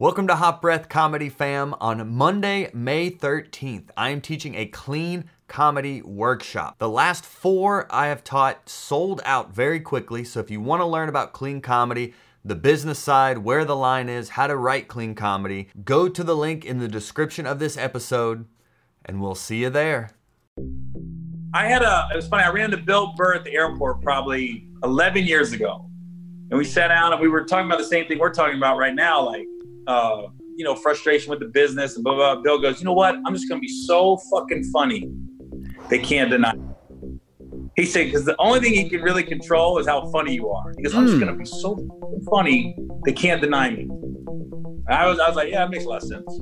Welcome to Hot Breath Comedy Fam. On Monday, May 13th, I am teaching a clean comedy workshop. The last four I have taught sold out very quickly, so if you want to learn about clean comedy, the business side, where the line is, how to write clean comedy, go to the link in the description of this episode, and we'll see you there. It was funny, I ran into Bill Burr at the airport probably 11 years ago, and we sat down and we were talking about the same thing we're talking about right now, like, frustration with the business and blah, blah, blah. Bill goes, you know what? I'm just going to be so fucking funny. They can't deny it. He said, because the only thing he can really control is how funny you are. He goes, I'm just going to be so funny. They can't deny me. And I was like, yeah, it makes a lot of sense.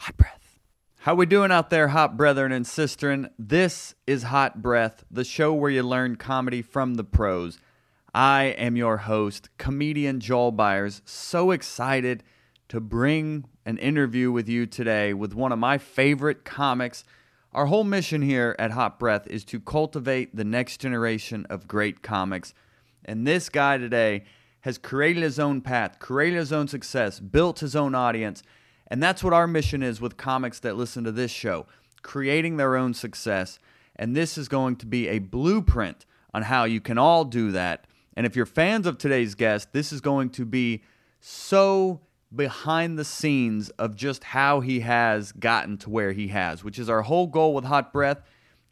Hot breath. How we doing out there, hot brethren and sistren? This is Hot Breath, the show where you learn comedy from the pros. I am your host, comedian Joel Byers, so excited to bring an interview with you today with one of my favorite comics. Our whole mission here at Hot Breath is to cultivate the next generation of great comics. And this guy today has created his own path, created his own success, built his own audience. And that's what our mission is with comics that listen to this show, creating their own success. And this is going to be a blueprint on how you can all do that. And if you're fans of today's guest, this is going to be so behind the scenes of just how he has gotten to where he has, which is our whole goal with Hot Breath,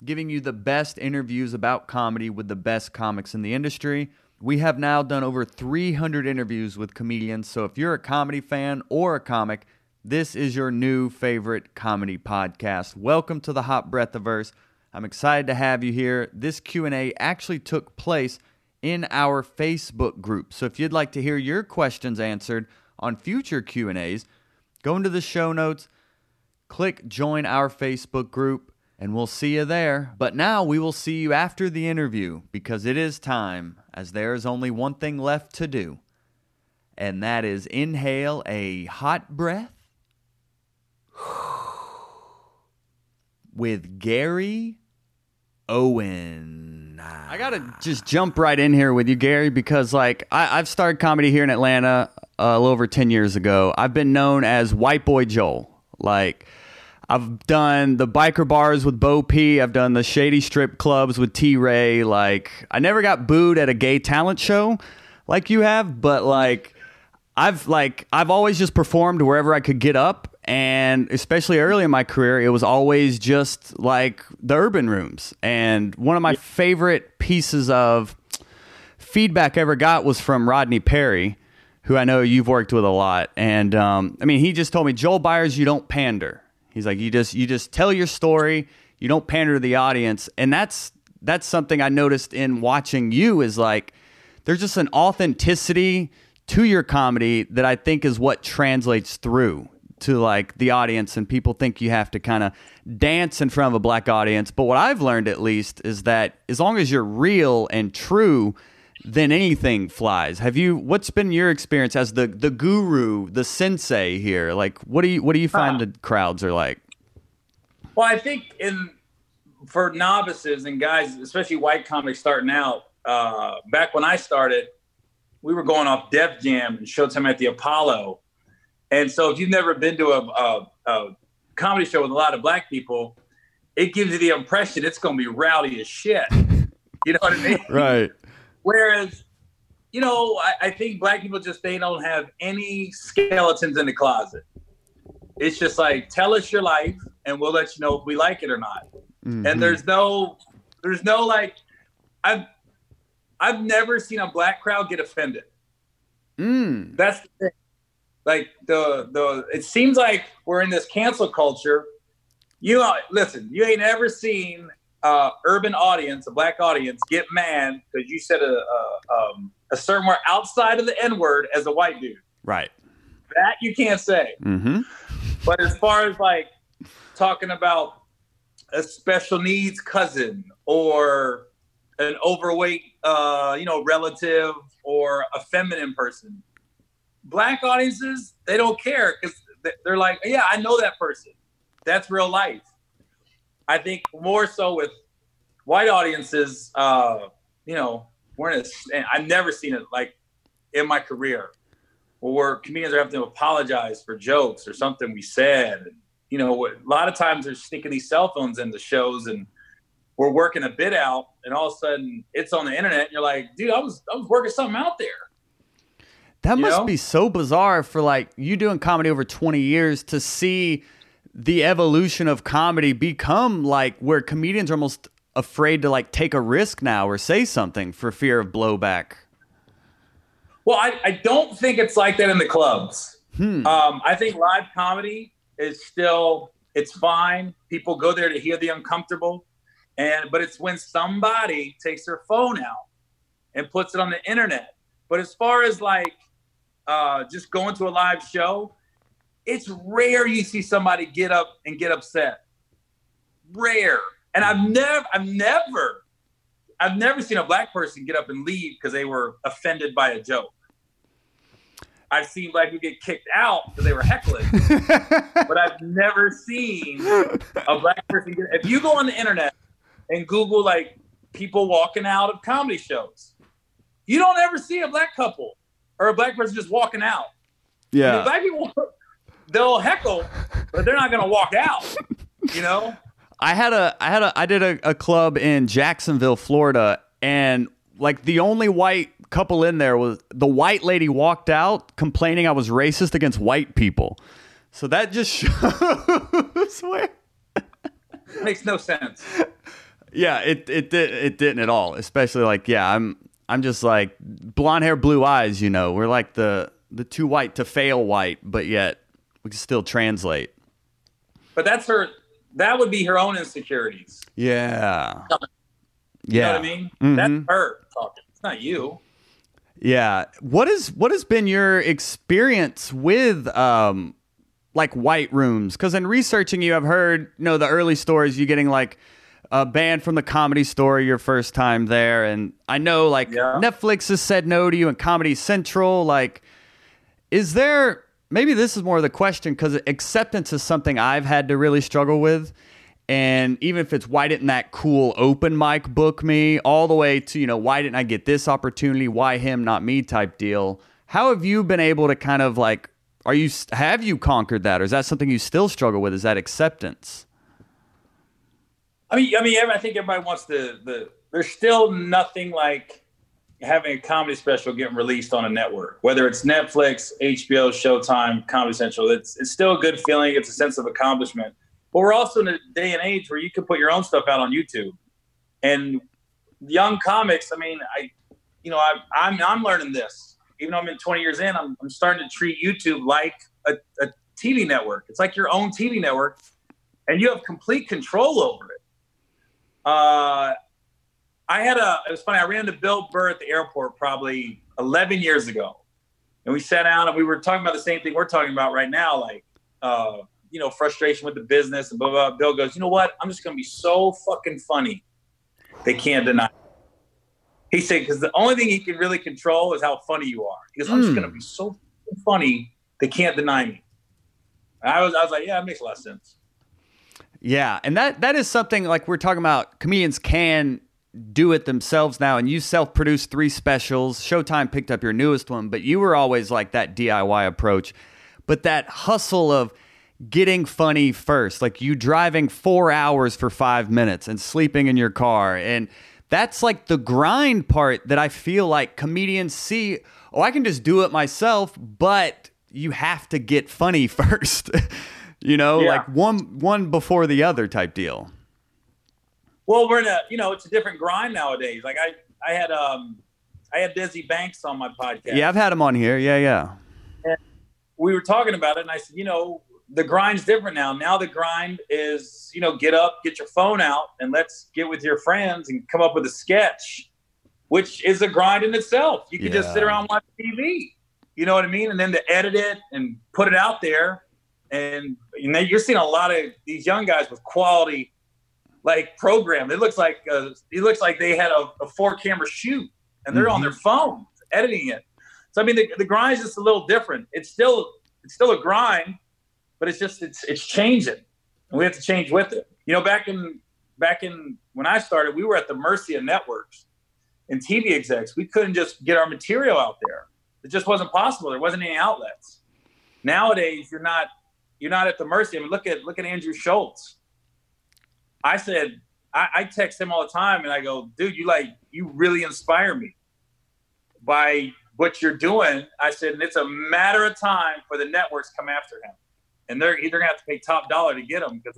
giving you the best interviews about comedy with the best comics in the industry. We have now done over 300 interviews with comedians, so if you're a comedy fan or a comic, this is your new favorite comedy podcast. Welcome to the Hot Breathiverse. I'm excited to have you here. This Q&A actually took place in our Facebook group. So if you'd like to hear your questions answered on future Q&As, go into the show notes, click join our Facebook group, and we'll see you there. But now we will see you after the interview, because it is time, as there is only one thing left to do, and that is inhale a hot breath with Gary Owen. I gotta just jump right in here with you, Gary, because like I've started comedy here in Atlanta a little over 10 years ago. I've been known as White Boy Joel. Like, I've done the biker bars with Bo P. I've done the shady strip clubs with T Ray. Like, I never got booed at a gay talent show like you have, but like I've always just performed wherever I could get up. And especially early in my career, it was always just like the urban rooms. And one of my favorite pieces of feedback I ever got was from Rodney Perry, who I know you've worked with a lot. And he just told me, Joel Byers, you don't pander. He's like, you just tell your story. You don't pander to the audience. And that's something I noticed in watching you, is like there's just an authenticity to your comedy that I think is what translates through to like the audience, and people think you have to kind of dance in front of a black audience. But what I've learned, at least, is that as long as you're real and true, then anything flies. What's been your experience as the guru, the sensei here? Like, what do you find the crowds are like? Well, I think for novices and guys, especially white comics starting out, back when I started, we were going off Def Jam and Showtime at the Apollo. And so if you've never been to a comedy show with a lot of black people, it gives you the impression it's going to be rowdy as shit. You know what I mean? Right. Whereas, you know, I think black people just, they don't have any skeletons in the closet. It's just like, tell us your life and we'll let you know if we like it or not. Mm-hmm. And there's no like, I've never seen a black crowd get offended. Mm. That's the thing. Like the it seems like we're in this cancel culture. You ain't ever seen urban audience, a black audience, get mad because you said a certain word outside of the N-word as a white dude. Right. That you can't say. Mm-hmm. But as far as like talking about a special needs cousin or an overweight, relative or a feminine person, black audiences, they don't care, because they're like, yeah, I know that person. That's real life. I think more so with white audiences, we're in a stand. I've never seen it like in my career where comedians are having to apologize for jokes or something we said. You know, a lot of times they're sneaking these cell phones into shows and we're working a bit out and all of a sudden it's on the internet and you're like, dude, I was working something out there. That must be so bizarre for like you doing comedy over 20 years to see the evolution of comedy become like where comedians are almost afraid to like take a risk now or say something for fear of blowback. Well, I don't think it's like that in the clubs. I think live comedy is still, it's fine. People go there to hear the uncomfortable. But it's when somebody takes their phone out and puts it on the internet. But as far as like just going to a live show, it's rare you see somebody get up and get upset. Rare. And I've never seen a black person get up and leave because they were offended by a joke. I've seen black people get kicked out because they were heckling, but I've never seen a black person get. If you go on the internet and Google like people walking out of comedy shows, you don't ever see a black couple or a black person just walking out. Yeah, I mean, black people, they'll heckle, but they're not gonna walk out. You know. I did a club in Jacksonville, Florida, and like the only white couple in there was the white lady walked out complaining I was racist against white people. So that just shows where makes no sense. Yeah, it didn't at all. Especially like, yeah, I'm just like blonde hair, blue eyes, you know. We're like the too white to fail white, but yet we can still translate. But that's her. That would be her own insecurities. Yeah. You know what I mean? Mm-hmm. That's her talking. It's not you. Yeah. What has been your experience with like white rooms? Because in researching you, I've heard, you know, the early stories, you getting like banned from the Comedy Store your first time there. And I know like Netflix has said no to you and Comedy Central. Like, is there... Maybe this is more of the question because acceptance is something I've had to really struggle with. And even if it's why didn't that cool open mic book me all the way to, you know, why didn't I get this opportunity? Why him, not me type deal. How have you been able to kind of like, have you conquered that? Or is that something you still struggle with? Is that acceptance? I mean, I think everybody wants there's still nothing like having a comedy special getting released on a network, whether it's Netflix, HBO, Showtime, Comedy Central, it's still a good feeling. It's a sense of accomplishment. But we're also in a day and age where you can put your own stuff out on YouTube. And young comics, I mean, I'm learning this. Even though I'm in 20 years in, I'm starting to treat YouTube like a TV network. It's like your own TV network, and you have complete control over it. It was funny, I ran into Bill Burr at the airport probably 11 years ago. And we sat down and we were talking about the same thing we're talking about right now, like, you know, frustration with the business and blah, blah, blah. Bill goes, you know what? I'm just going to be so fucking funny. They can't deny it. He said, because the only thing he can really control is how funny you are. He goes, I'm just going to be so funny, they can't deny me. And I was like, yeah, that makes a lot of sense. Yeah, and that is something like we're talking about comedians can do it themselves now, and you self-produced 3 specials. Showtime picked up your newest one, but you were always like that DIY approach. But that hustle of getting funny first, like you driving 4 hours for 5 minutes and sleeping in your car, and that's like the grind part that I feel like comedians see. Oh, I can just do it myself, but you have to get funny first. You know, like one before the other type deal. Well, we're in a, you know, it's a different grind nowadays. Like I had Desi Banks on my podcast. Yeah, I've had him on here. Yeah, yeah. And we were talking about it, and I said, you know, the grind's different now. Now the grind is, you know, get up, get your phone out, and let's get with your friends and come up with a sketch, which is a grind in itself. You can just sit around and watch TV. You know what I mean? And then to edit it and put it out there, and you know, you're seeing a lot of these young guys with quality. Like program, it looks like they had a 4-camera shoot, and they're on their phone editing it. So I mean, the grind is just a little different. It's still a grind, but it's changing, and we have to change with it. You know, back in when I started, we were at the mercy of networks, and TV execs, we couldn't just get our material out there. It just wasn't possible. There wasn't any outlets. Nowadays, you're not at the mercy. I mean, look at Andrew Schultz. I said, I text him all the time and I go, dude, you really inspire me by what you're doing. I said, and it's a matter of time for the networks come after him. And they're gonna have to pay top dollar to get him because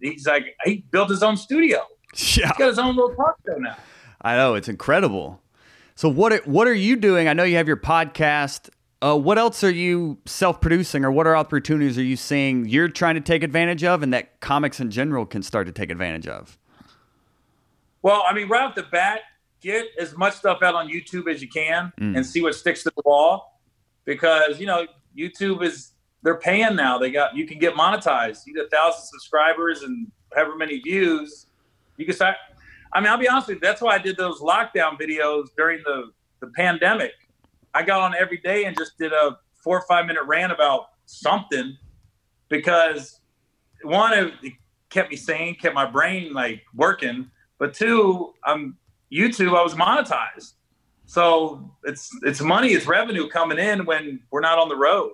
he's like, he built his own studio. Yeah. He's got his own little talk show now. I know, it's incredible. So what are you doing? I know you have your podcast. What else are you self-producing, or what are opportunities are you seeing you're trying to take advantage of and that comics in general can start to take advantage of? Well, I mean, right off the bat, get as much stuff out on YouTube as you can and see what sticks to the wall, because, you know, YouTube is, they're paying now. You can get monetized. You get 1,000 subscribers and however many views. You can start. I mean, I'll be honest with you. That's why I did those lockdown videos during the pandemic. I got on every day and just did a 4 or 5 minute rant about something, because one, it kept me sane, kept my brain like working, but two, YouTube, I was monetized. So it's money, it's revenue coming in when we're not on the road,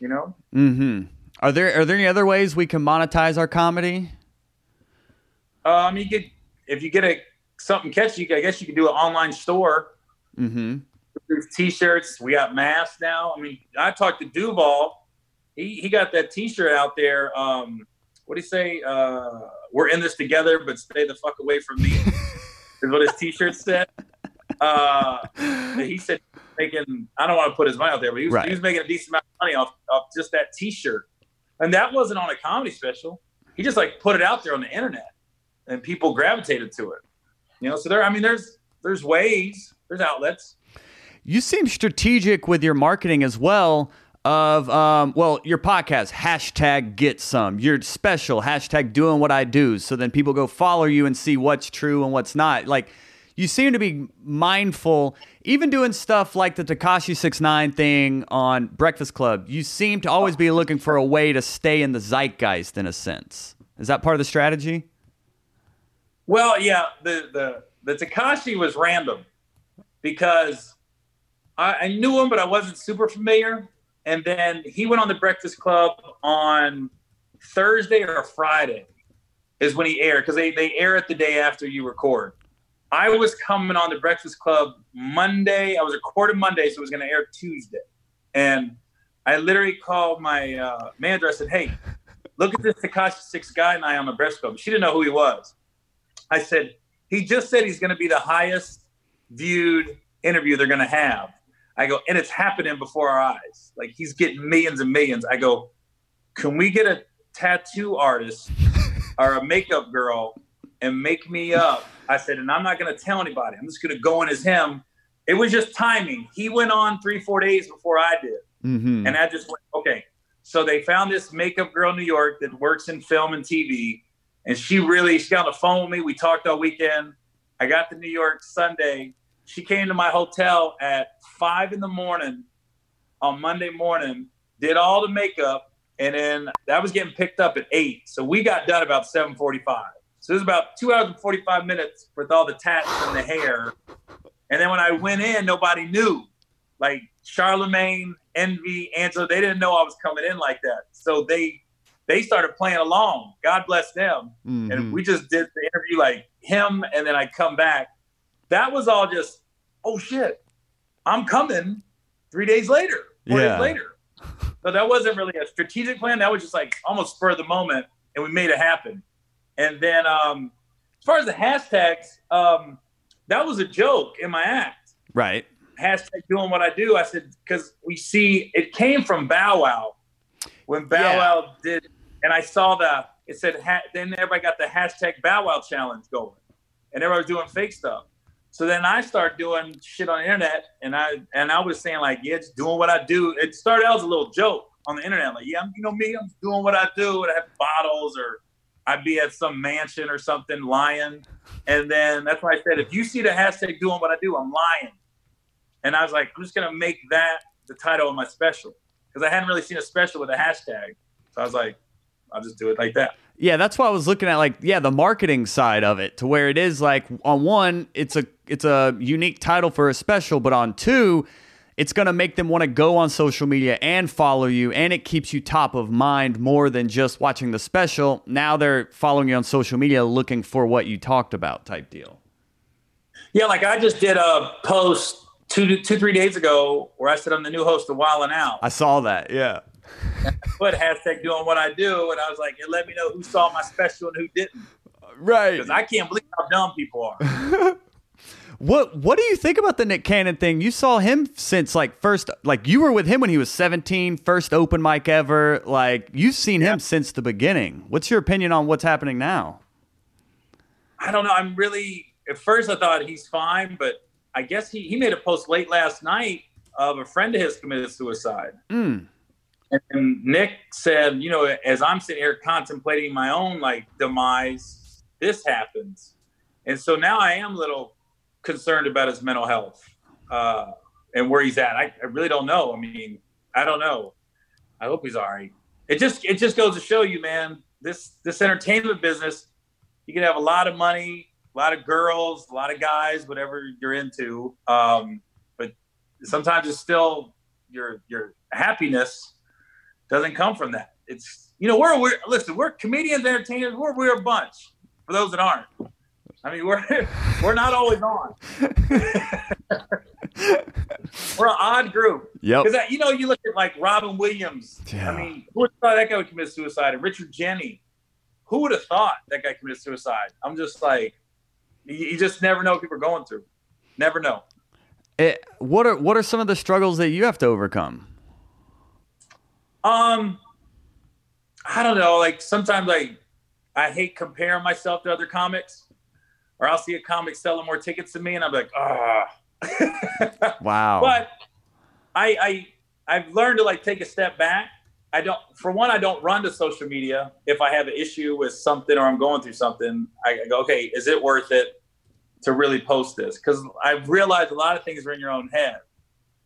you know? Mm-hmm. Are there any other ways we can monetize our comedy? If you get something catchy, I guess you can do an online store. Mm-hmm. There's T-shirts. We got masks now. I mean, I talked to Duval. He got that T-shirt out there. What do you say? We're in this together, but stay the fuck away from me. Is what his T-shirt said. He said making. I don't want to put his money out there, but he was making a decent amount of money off just that T-shirt. And that wasn't on a comedy special. He just like put it out there on the internet, and people gravitated to it. You know, so there. I mean, there's ways. There's outlets. You seem strategic with your marketing as well of, your podcast, hashtag get some, your special, hashtag doing what I do. So then people go follow you and see what's true and what's not. Like, you seem to be mindful, even doing stuff like the Tekashi 6ix9ine thing on Breakfast Club. You seem to always be looking for a way to stay in the zeitgeist in a sense. Is that part of the strategy? Well, yeah, the Tekashi was random because I knew him, but I wasn't super familiar. And then he went on The Breakfast Club on Thursday or Friday is when he aired, because they air it the day after you record. I was coming on The Breakfast Club Monday. I was recording Monday, so it was going to air Tuesday. And I literally called my manager. I said, hey, look at this Tekashi 6 guy and I on The Breakfast Club. She didn't know who he was. I said, he just said he's going to be the highest viewed interview they're going to have. I go, and it's happening before our eyes. Like, he's getting millions and millions. I go, can we get a tattoo artist or a makeup girl and make me up? I said, and I'm not going to tell anybody. I'm just going to go in as him. It was just timing. He went on 3-4 days before I did. Mm-hmm. And I just went, okay. So they found this makeup girl in New York that works in film and TV. And she got on the phone with me. We talked all weekend. I got to New York Sunday. She came to my hotel at 5 a.m. on Monday morning, did all the makeup, and then I was getting picked up at 8. So we got done about 7:45. So it was about 2 hours and 45 minutes with all the tats and the hair. And then when I went in, nobody knew. Like Charlemagne, Envy, Angela, they didn't know I was coming in like that. So they started playing along. God bless them. Mm-hmm. And we just did the interview like him, and then I come back. That was all just, oh shit, I'm coming 4 days later. So that wasn't really a strategic plan. That was just like almost spur of the moment, and we made it happen. And then as far as the hashtags, that was a joke in my act. Right. Hashtag doing what I do. I said, because we see, it came from Bow Wow. When Bow Wow did, and I saw it said, then everybody got the hashtag Bow Wow challenge going. And everybody was doing fake stuff. So then I started doing shit on the internet, and I was saying like, yeah, just doing what I do. It started out as a little joke on the internet, like, yeah, you know me, I'm doing what I do, and I have bottles, or I'd be at some mansion or something lying. And then that's why I said, if you see the hashtag doing what I do, I'm lying. And I was like, I'm just gonna make that the title of my special, because I hadn't really seen a special with a hashtag. So I was like, I'll just do it like that. Yeah, that's why I was looking at, like, yeah, the marketing side of it, to where it is like, on one, it's a unique title for a special, but on two, it's going to make them want to go on social media and follow you, and it keeps you top of mind more than just watching the special. Now they're following you on social media looking for what you talked about type deal. Yeah, like I just did a post three days ago where I said I'm the new host of Wild 'N Out. I saw that, yeah. And I put hashtag doing what I do, and I was like, it let me know who saw my special and who didn't. Right. Because I can't believe how dumb people are. What do you think about the Nick Cannon thing? You saw him since, like, first, like, you were with him when he was 17, first open mic ever. Like, you've seen him since the beginning. What's your opinion on what's happening now? I don't know. I'm really, at first I thought he's fine, but I guess he made a post late last night of a friend of his committed suicide. Mm. And Nick said, you know, as I'm sitting here contemplating my own, like, demise, this happens. And so now I am a little concerned about his mental health and where he's at. I really don't know. I mean, I don't know. I hope he's all right. It just goes to show you, man, this entertainment business, you can have a lot of money, a lot of girls, a lot of guys, whatever you're into. But sometimes it's still your happiness doesn't come from that. It's, you know, we're comedians, entertainers, we're a bunch for those that aren't. I mean, we're not always on. We're an odd group. Yep. Because, you know, you look at, like, Robin Williams. Yeah. I mean, who would have thought that guy would commit suicide? And Richard Jenney. Who would have thought that guy committed suicide? I'm just like, you just never know what people are going through. Never know. What are some of the struggles that you have to overcome? I don't know. Like, sometimes, like, I hate comparing myself to other comics. Or I'll see a comic selling more tickets than me, and I'm like, wow. But I've learned to, like, take a step back. I don't run to social media if I have an issue with something or I'm going through something. I go, okay, is it worth it to really post this? Because I've realized a lot of things are in your own head.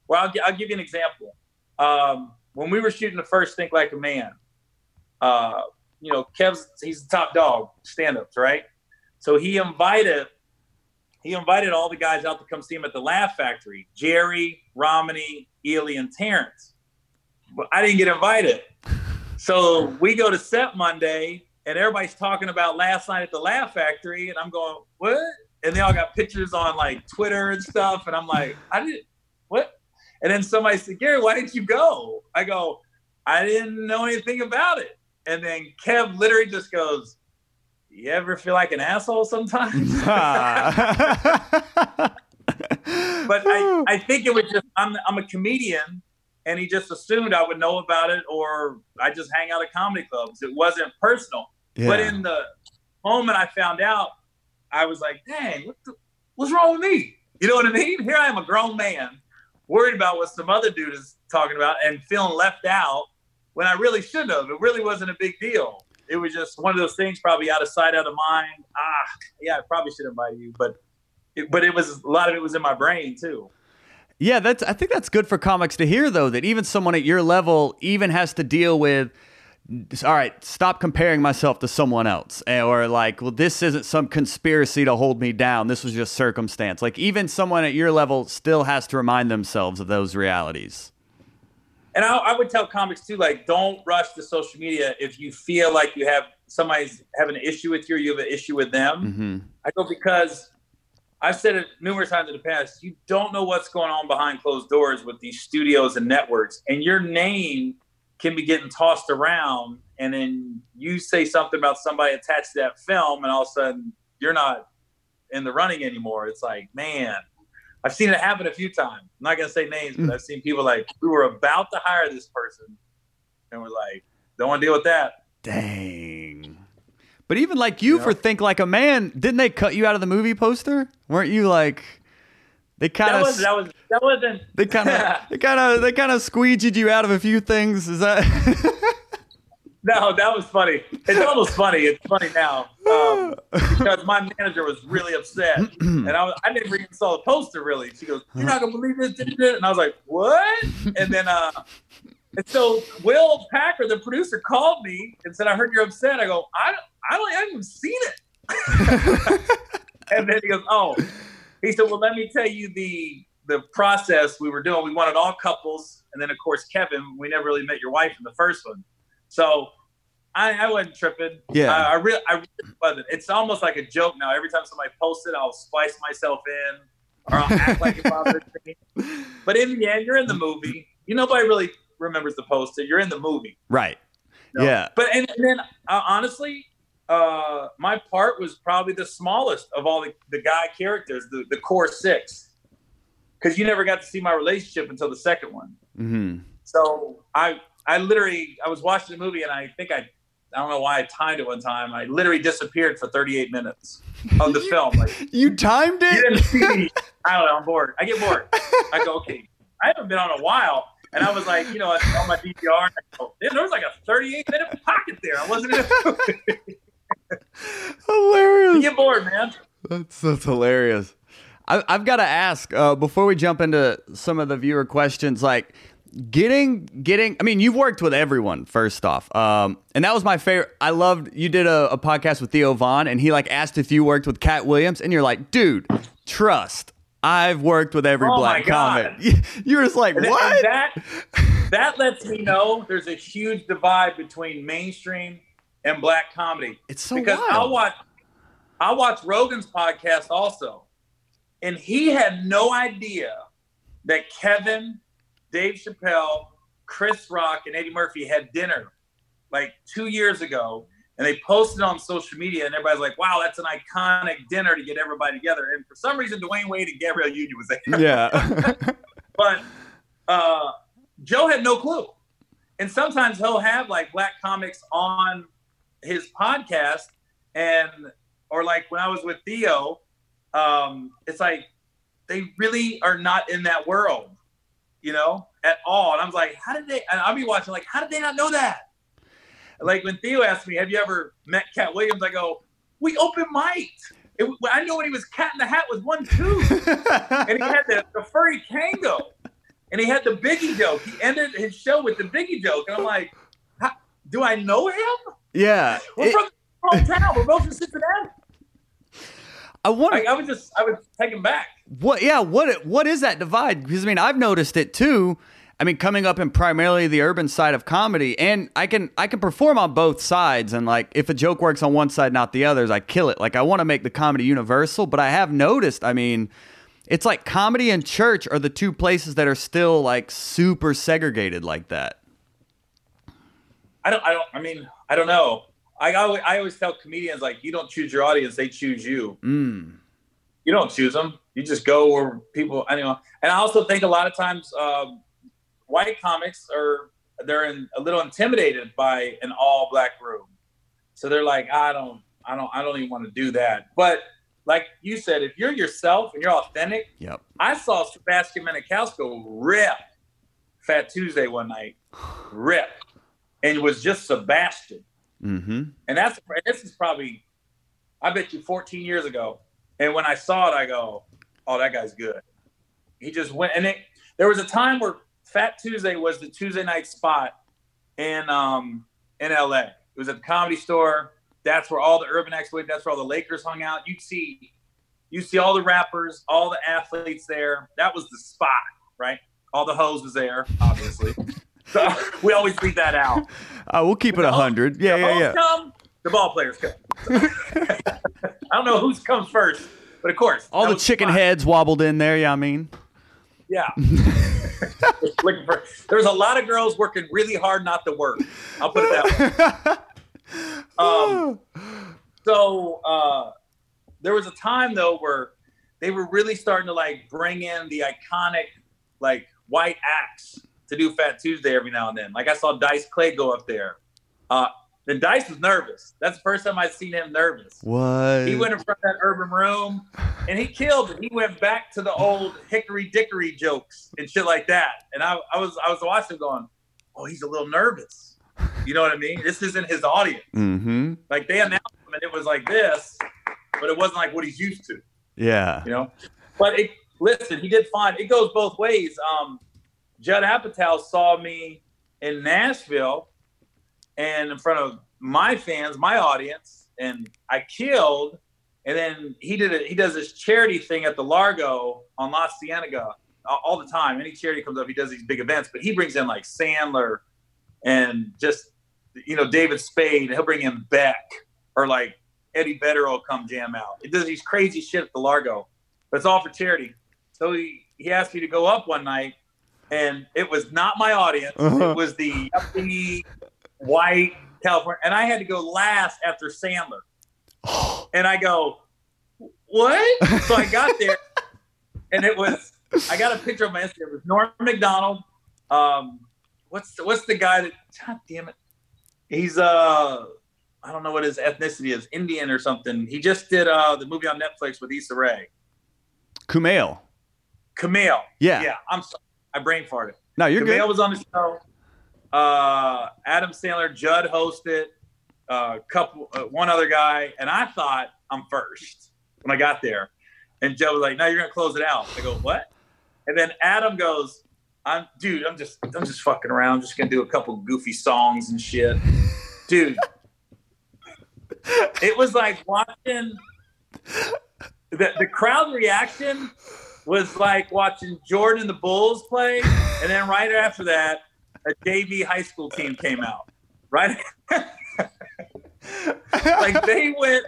Well, I'll give you an example. When we were shooting the first Think Like a Man, you know, he's the top dog, stand-ups, right? So he invited all the guys out to come see him at the Laugh Factory, Jerry, Romney, Ely, and Terrence. But I didn't get invited. So we go to set Monday, and everybody's talking about last night at the Laugh Factory, and I'm going, what? And they all got pictures on, like, Twitter and stuff, and I'm like, what? And then somebody said, Gary, why didn't you go? I go, I didn't know anything about it. And then Kev literally just goes, you ever feel like an asshole sometimes? But I think it was just, I'm a comedian, and he just assumed I would know about it, or I just hang out at comedy clubs. It wasn't personal. Yeah. But in the moment I found out, I was like, dang, what's wrong with me? You know what I mean? Here I am, a grown man, worried about what some other dude is talking about and feeling left out when I really shouldn't have. It really wasn't a big deal. It was just one of those things, probably out of sight, out of mind. Yeah, I probably should invite you, but it was, a lot of it was in my brain too. Yeah, I think that's good for comics to hear, though, that even someone at your level even has to deal with, all right, stop comparing myself to someone else, or like, well, this isn't some conspiracy to hold me down. This was just circumstance. Like, even someone at your level still has to remind themselves of those realities. And I would tell comics too, like, don't rush to social media if you feel like you have somebody's having an issue with you, or you have an issue with them. Mm-hmm. I go, because I've said it numerous times in the past, you don't know what's going on behind closed doors with these studios and networks, and your name can be getting tossed around, and then you say something about somebody attached to that film, and all of a sudden you're not in the running anymore. It's like, man. I've seen it happen a few times. I'm not going to say names, but I've seen people like, we were about to hire this person, and we're like, don't want to deal with that. Dang. But even like you for Think Like a Man, didn't they cut you out of the movie poster? Weren't you like, they kind of, that wasn't, they kind of squeegeed you out of a few things. Is that? No, that was funny. It's almost funny. It's funny now. Because my manager was really upset. And I never even saw the poster, really. She goes, you're not going to believe this. And I was like, what? And then And so Will Packer, the producer, called me and said, I heard you're upset. I go, I haven't even seen it. And then he goes, oh. He said, well, let me tell you the process we were doing. We wanted all couples. And then, of course, Kevin, we never really met your wife in the first one. So I wasn't tripping. Yeah. I really wasn't. It's almost like a joke now. Every time somebody posts it, I'll splice myself in. Or I'll act like it's on their thing. But in the end, you're in the movie. You know, nobody really remembers the poster. You're in the movie. Right. You know? Yeah. But and then, honestly, my part was probably the smallest of all the guy characters, the core six. Because you never got to see my relationship until the second one. Mm-hmm. So I was watching the movie, and I think I don't know why I timed it one time. I literally disappeared for 38 minutes of the film. Like, you timed it? You didn't see me. I don't know. I'm bored. I get bored. I go, okay, I haven't been on a while. And I was like, you know, on my DVR, and I go, there was like a 38-minute pocket there. I wasn't in it. Hilarious. You get bored, man. That's hilarious. I've got to ask, before we jump into some of the viewer questions, like, I mean, you've worked with everyone, first off. And that was my favorite. I loved, you did a podcast with Theo Vaughn, and he like asked if you worked with Cat Williams, and you're like, dude, trust. I've worked with every black comic. You're just like, what? That lets me know there's a huge divide between mainstream and black comedy. It's so wild. Because I watch Rogan's podcast also, and he had no idea that Kevin, Dave Chappelle, Chris Rock, and Eddie Murphy had dinner like 2 years ago, and they posted on social media, and everybody's like, wow, that's an iconic dinner to get everybody together. And for some reason, Dwayne Wade and Gabrielle Union was there. Yeah. But Joe had no clue. And sometimes he'll have like black comics on his podcast, or like when I was with Theo, it's like they really are not in that world. You know, at all. And I was like, how did they, and I'll be watching, like, how did they not know that? Like when Theo asked me, have you ever met Cat Williams? I go, we open mic. I know when he was Cat in the Hat with one tooth. And he had the furry Kango. And he had the Biggie joke. He ended his show with the Biggie joke. And I'm like, do I know him? Yeah. We're from the hometown. We're both from Cincinnati. I was taken back. What is that divide? Because I mean, I've noticed it too. I mean, coming up in primarily the urban side of comedy, and I can perform on both sides. And like, if a joke works on one side, not the others, I kill it. Like, I want to make the comedy universal, but I have noticed. I mean, it's like comedy and church are the two places that are still like super segregated like that. I don't know. I always tell comedians, like, you don't choose your audience, they choose you. Mm. You don't choose them. You just go where people, anyway. And I also think a lot of times white comics they're a little intimidated by an all black room. So they're like, I don't even want to do that. But like you said, if you're yourself and you're authentic, yep. I saw Sebastian Maniscalco rip Fat Tuesday one night, rip, and it was just Sebastian. Mm-hmm. And this is probably, I bet you 14 years ago. And when I saw it, I go, oh, that guy's good. He just went. And there was a time where Fat Tuesday was the Tuesday night spot in LA. It was at the Comedy Store. That's where all the urban exploits, that's where all the Lakers hung out. You'd see all the rappers, all the athletes there. That was the spot, right? All the hoes was there, obviously. So we always leave that out. We'll keep it 100. Yeah. Come, the ball players come. I don't know who comes first, but of course. All the chicken heads wobbled in there, yeah, I mean. Yeah. There's a lot of girls working really hard not to work. I'll put it that way. So there was a time, though, where they were really starting to, like, bring in the iconic, like, white acts to do Fat Tuesday every now and then. Like, I saw Dice Clay go up there. Then Dice was nervous. That's the first time I'd seen him nervous. What? He went in front of that urban room, and he killed it. He went back to the old hickory dickory jokes and shit like that. And I was watching going, oh, he's a little nervous. You know what I mean? This isn't his audience. Mm-hmm. Like, they announced him, and it was like this, but it wasn't like what he's used to. Yeah. You know? But listen, he did fine. It goes both ways. Judd Apatow saw me in Nashville and in front of my fans, my audience, and I killed. And then he does this charity thing at the Largo on La Cienega all the time. Any charity comes up, he does these big events, but he brings in like Sandler and just, you know, David Spade. He'll bring in Beck, or like Eddie Vedder will come jam out. He does these crazy shit at the Largo, but it's all for charity. So he asked me to go up one night, and it was not my audience. Uh-huh. It was the yuppie, white California, and I had to go last after Sandler. And I go, what? So I got there, and it was, I got a picture of my Instagram. It was Norm McDonald. What's the guy that, God damn it. He's, I don't know what his ethnicity is, Indian or something. He just did the movie on Netflix with Issa Rae. Kumail. Yeah. Yeah, I'm sorry. I brain farted. No, you're good. Kumail was on the show. Adam Sandler, Judd hosted. One other guy, and I thought I'm first when I got there, and Joe was like, "No, you're gonna close it out." I go, "What?" And then Adam goes, "I'm just fucking around. I'm just gonna do a couple goofy songs and shit, dude." It was like watching the crowd reaction was like watching Jordan and the Bulls play, and then right after that, a JV high school team came out. Right. Like they went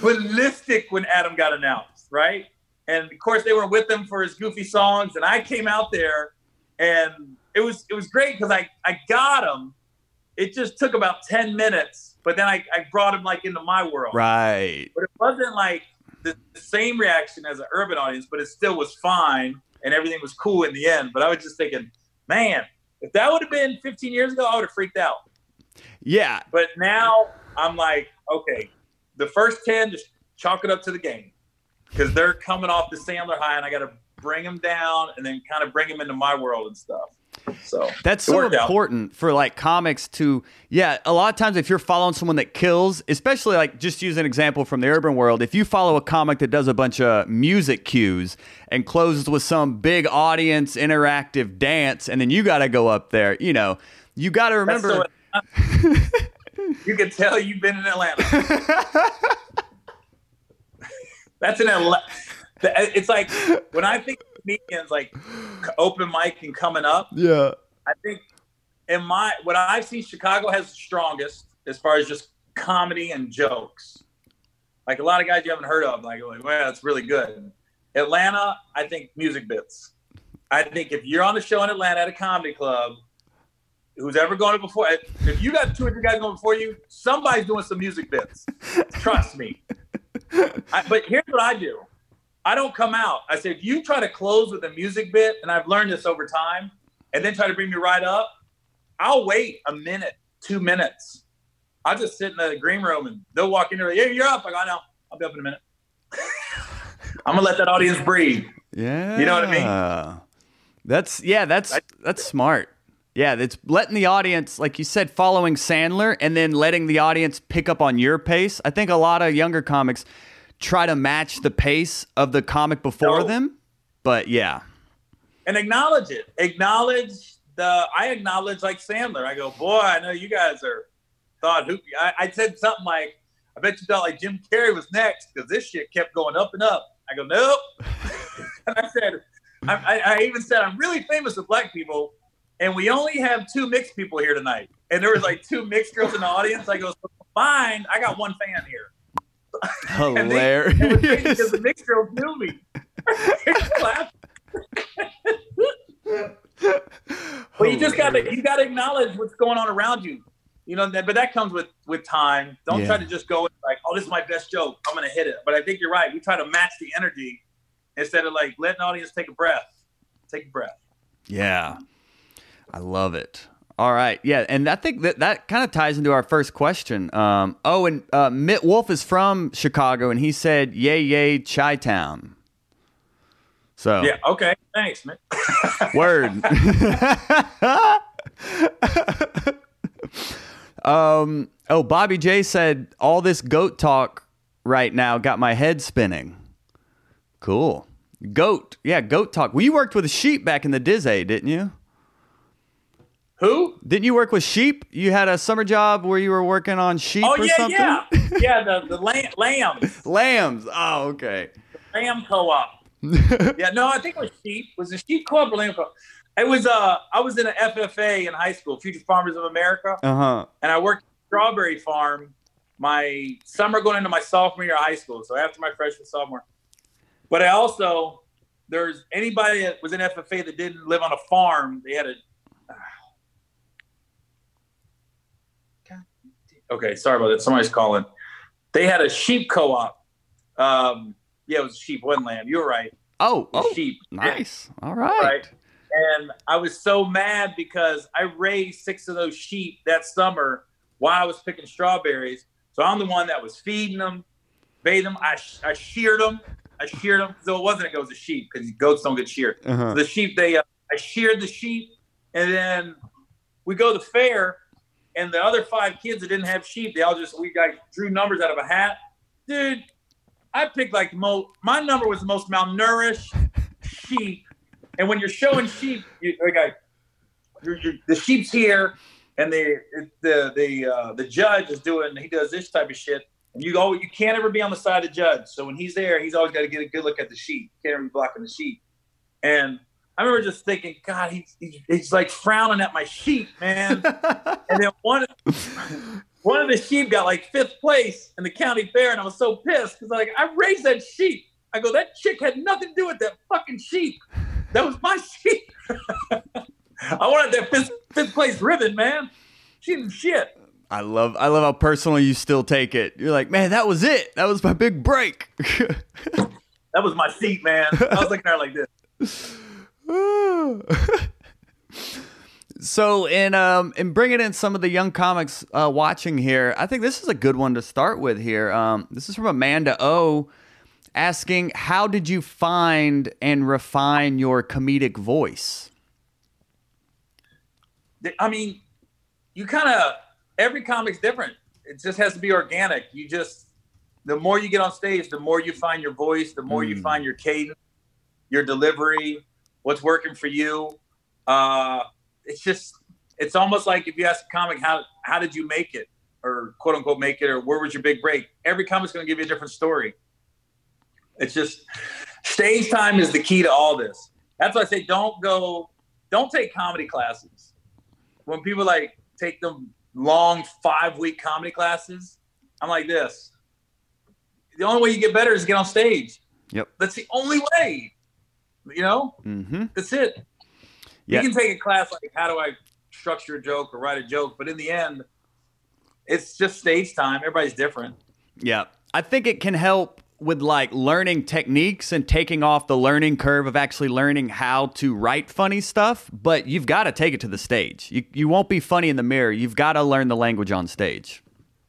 ballistic when Adam got announced, right? And of course they were with him for his goofy songs, and I came out there, and it was great because I got him. It just took about 10 minutes, but then I brought him like into my world. Right. But it wasn't like the same reaction as an urban audience, but it still was fine, and everything was cool in the end. But I was just thinking, man, if that would have been 15 years ago, I would have freaked out. Yeah. But now I'm like, okay, the first 10, just chalk it up to the game, because they're coming off the Sandler high, and I got to bring them down and then kind of bring them into my world and stuff. So that's so important for like comics to, yeah, a lot of times if you're following someone that kills, especially like just use an example from the urban world. If you follow a comic that does a bunch of music cues and closes with some big audience interactive dance, and then you got to go up there, you know, you got to remember. You can tell you've been in Atlanta. That's an Atlanta. It's like when I think comedians like open mic and coming up. Yeah, I think in my what I've seen, Chicago has the strongest as far as just comedy and jokes. Like a lot of guys you haven't heard of, like well, that's really good. Atlanta, I think music bits. I think if you're on a show in Atlanta at a comedy club, who's ever gone before, if you got two or three guys going before you, somebody's doing some music bits. Trust me. But here's what I do. I don't come out. I say, if you try to close with a music bit, and I've learned this over time, and then try to bring me right up, I'll wait a minute, 2 minutes. I'll just sit in the green room, and they'll walk in there, yeah, you're up. I go, I know. I'll be up in a minute. I'm going to let that audience breathe. Yeah. You know what I mean? That's smart. Yeah, it's letting the audience, like you said, following Sandler and then letting the audience pick up on your pace. I think a lot of younger comics try to match the pace of the comic before them, but yeah. And acknowledge it. I acknowledge like Sandler. I go, boy, I know you guys are thought hoopy. I said something like, I bet you thought like Jim Carrey was next because this shit kept going up and up. I go, nope. And I said, I even said, I'm really famous with black people. And we only have two mixed people here tonight. And there was like two mixed girls in the audience. I go, so fine, I got one fan here. Hilarious. And because the mixed girls knew me. But you just gotta acknowledge what's going on around you. You know, but that comes with time. Don't try to just go like, oh, this is my best joke, I'm gonna hit it. But I think you're right. We try to match the energy instead of like letting the audience take a breath. Take a breath. Yeah. I love it. All right. Yeah. And I think that kind of ties into our first question. Mitt Wolf is from Chicago, and he said, yay, yay, Chi-Town. So. Yeah. Okay. Thanks, Mitt. Word. Bobby J said, all this goat talk right now got my head spinning. Cool. Goat. Yeah. Goat talk. Well, you worked with a sheep back in the Dizzy, didn't you? Who? Didn't you work with sheep? You had a summer job where you were working on sheep something? Oh, yeah, yeah. the lambs. Lambs. Oh, okay. The lamb co-op. Yeah, no, I think it was sheep. Was it sheep co-op or lamb co-op? It was, I was in an FFA in high school, Future Farmers of America. Uh-huh. And I worked at a strawberry farm my summer going into my sophomore year of high school. So after my freshman, sophomore. But I also, there's anybody that was in FFA that didn't live on a farm, they had a, okay, sorry about that. Somebody's calling. They had a sheep co-op. Yeah, it was sheep, one lamb. You're right. Oh, sheep. Nice. Yeah. All right. And I was so mad because I raised 6 of those sheep that summer while I was picking strawberries. So I'm the one that was feeding them, bathing them. I sheared them. So it wasn't a goat, it was a sheep because goats don't get sheared. Uh-huh. So the sheep, I sheared the sheep, and then we go to the fair. And the other 5 kids that didn't have sheep, they all just, we like drew numbers out of a hat. Dude, I picked like my number was the most malnourished sheep. And when you're showing sheep, the sheep's here, and the judge is doing, he does this type of shit. And you can't ever be on the side of the judge. So when he's there, he's always got to get a good look at the sheep. Can't ever be blocking the sheep. And I remember just thinking, God, he's like frowning at my sheep, man. And then one of the sheep got like 5th place in the county fair, and I was so pissed because like I raised that sheep. I go, that chick had nothing to do with that fucking sheep. That was my sheep. I wanted that 5th place ribbon, man. She didn't shit. I love how personal you still take it. You're like, man, that was it. That was my big break. That was my sheep, man. I was looking at her like this. So in bringing in some of the young comics watching here, I think this is a good one to start with here. This is from Amanda O, asking, how did you find and refine your comedic voice? I mean, you kind of, every comic's different. It just has to be organic. You just, the more you get on stage, the more you find your voice, the more you find your cadence, your delivery, what's working for you. It's almost like if you ask a comic, how did you make it? Or quote unquote make it, or where was your big break? Every comic's going to give you a different story. It's just, stage time is the key to all this. That's why I say, don't take comedy classes. When people like take them long 5-week comedy classes, I'm like this. The only way you get better is to get on stage. Yep. That's the only way. You know, that's it. Yeah. You can take a class like how do I structure a joke or write a joke, but in the end, it's just stage time. Everybody's different. Yeah, I think it can help with like learning techniques and taking off the learning curve of actually learning how to write funny stuff. But you've got to take it to the stage. You won't be funny in the mirror. You've got to learn the language on stage.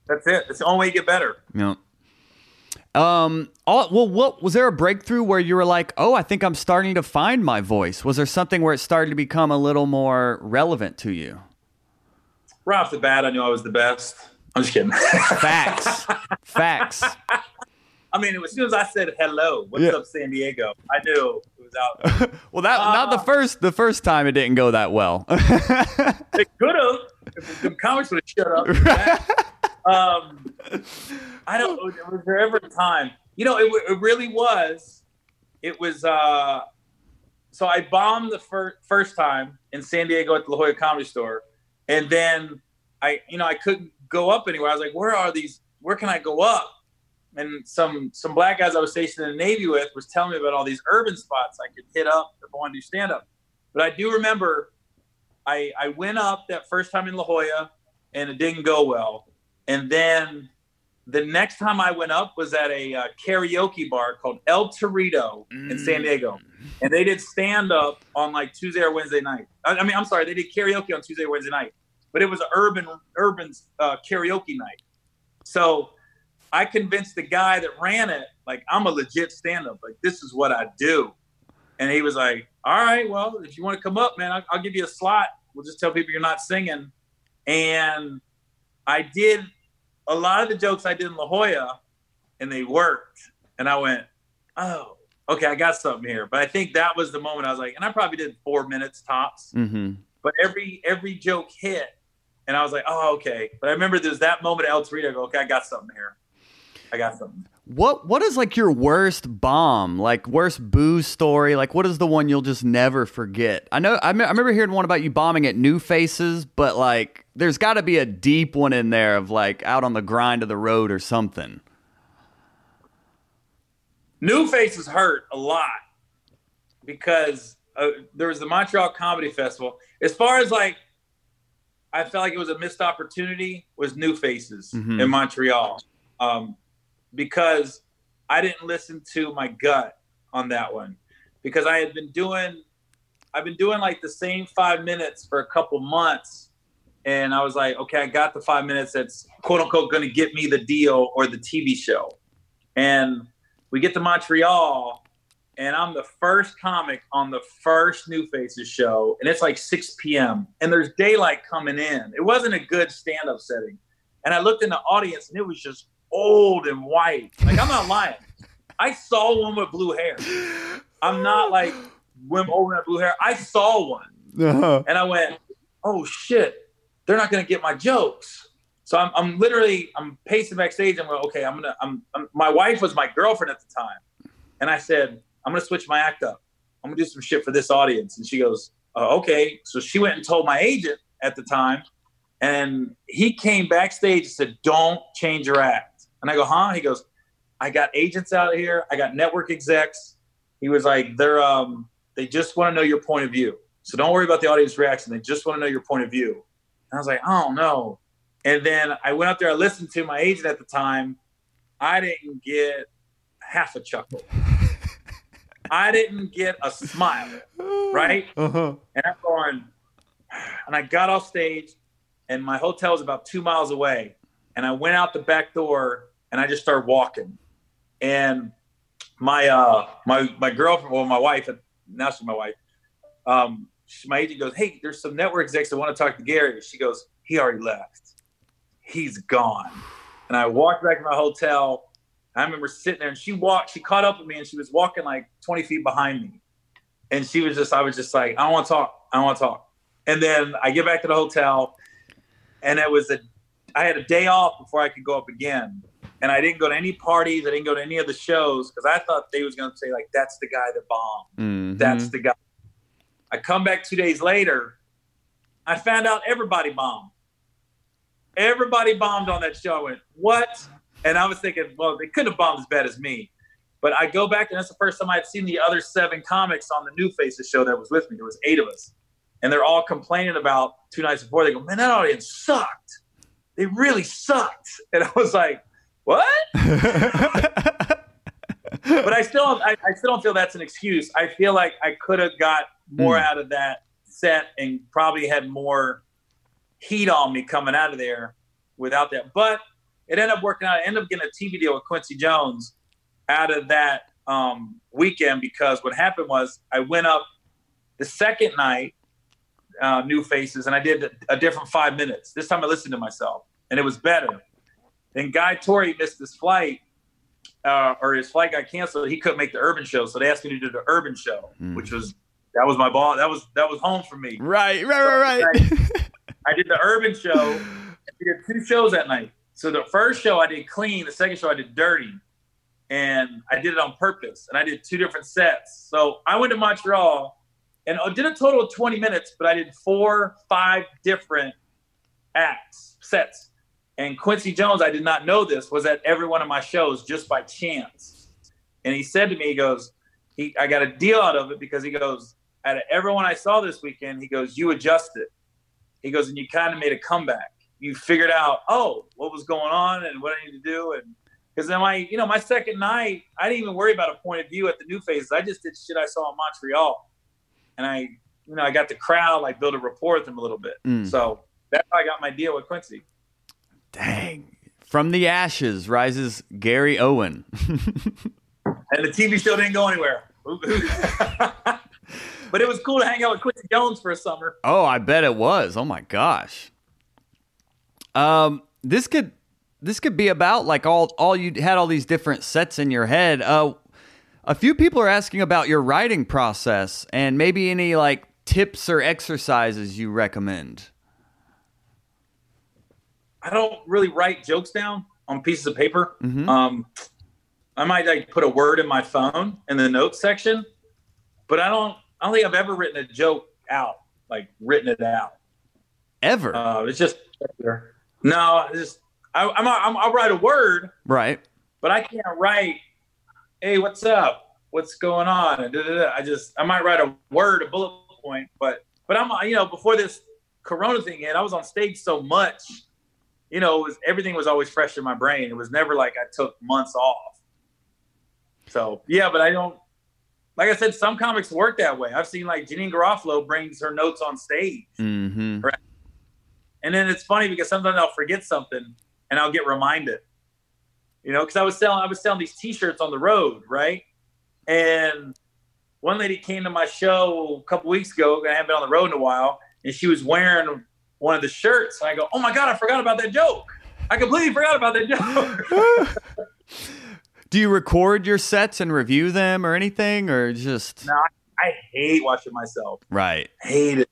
That's it. It's the only way you get better. Yeah. What was there a breakthrough where you were like, oh, I think I'm starting to find my voice? Was there something where it started to become a little more relevant to you? Right off the bat, I knew I was the best. I'm just kidding. Facts. I mean, as soon as I said hello, what's up, San Diego? I knew it was out. Well, that not the first time it didn't go that well. It could have. If the comics would have shut up. Right. I don't. Was there ever a time? You know, it really was. It was. So I bombed the first time in San Diego at the La Jolla Comedy Store, and then I couldn't go up anywhere. I was like, where are these? Where can I go up? And some black guys I was stationed in the Navy with was telling me about all these urban spots I could hit up if I wanted to do stand up. But I do remember, I went up that first time in La Jolla, and it didn't go well. And then the next time I went up was at a karaoke bar called El Torito in San Diego. And they did stand-up on, like, Tuesday or Wednesday night. They did karaoke on Tuesday or Wednesday night. But it was an urban karaoke night. So I convinced the guy that ran it, like, I'm a legit stand-up. Like, this is what I do. And he was like, all right, well, if you want to come up, man, I'll give you a slot. We'll just tell people you're not singing. And I did a lot of the jokes I did in La Jolla, and they worked. And I went, oh, okay, I got something here. But I think that was the moment I was like, and I probably did 4 minutes tops. Mm-hmm. But every joke hit, and I was like, oh, okay. But I remember there's that moment at El Torito. I go, okay, I got something here. I got something. What is like your worst bomb, like worst boo story? Like what is the one you'll just never forget? I know I remember hearing one about you bombing at New Faces, but like there's got to be a deep one in there of like out on the grind of the road or something. New Faces hurt a lot because there was the Montreal Comedy Festival. As far as like, I felt like it was a missed opportunity was New Faces in Montreal. Because I didn't listen to my gut on that one, because I had been doing, I've been doing like the same 5 minutes for a couple months. And I was like, okay, I got the 5 minutes. That's quote unquote going to get me the deal or the TV show. And we get to Montreal and I'm the first comic on the first New Faces show. And it's like 6 PM and there's daylight coming in. It wasn't a good stand-up setting. And I looked in the audience and it was just old and white. Like, I'm not lying. I saw one with blue hair. I'm not like women old and blue hair. I saw one. Uh-huh. And I went, oh shit, they're not going to get my jokes. So I'm pacing backstage. I'm like, okay, my wife was my girlfriend at the time. And I said, I'm going to switch my act up. I'm going to do some shit for this audience. And she goes, oh, okay. So she went and told my agent at the time. And he came backstage and said, don't change your act. And I go, huh? He goes, I got agents out here. I got network execs. He was like, they just want to know your point of view. So don't worry about the audience reaction. They just want to know your point of view. And I was like, I don't know. And then I went up there. I listened to my agent at the time. I didn't get half a chuckle. I didn't get a smile, right? Uh-huh. And I'm going, and I got off stage. And my hotel was about 2 miles away. And I went out the back door and I just started walking. And my girlfriend, well, my wife, now she's my wife, my agent goes, hey, there's some network execs that want to talk to Gary. She goes, he already left. He's gone. And I walked back to my hotel. I remember sitting there and she caught up with me and she was walking like 20 feet behind me. And I was just like, I don't want to talk. I don't want to talk. And then I get back to the hotel. And I had a day off before I could go up again. And I didn't go to any parties. I didn't go to any of the shows because I thought they was going to say, like, that's the guy that bombed. Mm-hmm. That's the guy. I come back 2 days later. I found out everybody bombed. Everybody bombed on that show. I went, what? And I was thinking, well, they couldn't have bombed as bad as me. But I go back, and that's the first time I'd seen the other 7 comics on the New Faces show that was with me. There was 8 of us. And they're all complaining about 2 nights before. They go, man, that audience sucked. They really sucked. And I was like, what? But I still don't feel that's an excuse. I feel like I could have got more out of that set and probably had more heat on me coming out of there without that. But it ended up working out. I ended up getting a TV deal with Quincy Jones out of that weekend because what happened was I went up the second night, New Faces, and I did a different 5 minutes. This time I listened to myself, and it was better. Then Guy Torrey missed his flight, or his flight got canceled. He couldn't make the urban show, so they asked me to do the urban show, which was my ball. That was home for me. Right. I did the urban show. We did 2 shows that night. So the first show I did clean, the second show I did dirty, and I did it on purpose. And I did 2 different sets. So I went to Montreal. And I did a total of 20 minutes, but I did 4, 5 different acts, sets. And Quincy Jones, I did not know this, was at every one of my shows just by chance. And he said to me, he goes, I got a deal out of it because he goes, out of everyone I saw this weekend, he goes, you adjusted. He goes, and you kind of made a comeback. You figured out, oh, what was going on and what I need to do. And because then my second night, I didn't even worry about a point of view at the New Faces. I just did shit I saw in Montreal. And I got the crowd, like, build a rapport with them a little bit. So that's how I got my deal with Quincy. Dang. From the ashes rises Gary Owen. And the TV show didn't go anywhere. But it was cool to hang out with Quincy Jones for a summer. Oh, I bet it was. Oh, my gosh. This could be about, like, all you had all these different sets in your head. A few people are asking about your writing process and maybe any like tips or exercises you recommend? I don't really write jokes down on pieces of paper. Mm-hmm. I might like put a word in my phone in the notes section, but I don't think I've ever written a joke out, like written it out. Ever? It's just no. Just I'll write a word, right? But I can't write, hey, what's up? What's going on? And I might write a word, a bullet point, but I'm, you know, before this Corona thing hit, I was on stage so much, you know, everything was always fresh in my brain. It was never like I took months off. So yeah, but I don't. Like I said, some comics work that way. I've seen like Janine Garofalo brings her notes on stage. Mm-hmm. Right? And then it's funny because sometimes I'll forget something and I'll get reminded, you know, because I was selling these t-shirts on the road. Right. And one lady came to my show a couple weeks ago. I haven't been on the road in a while. And she was wearing one of the shirts. And I go, oh my God, I forgot about that joke. I completely forgot about that joke. Do you record your sets and review them or anything, or just? No, I hate watching myself. Right. I hate it.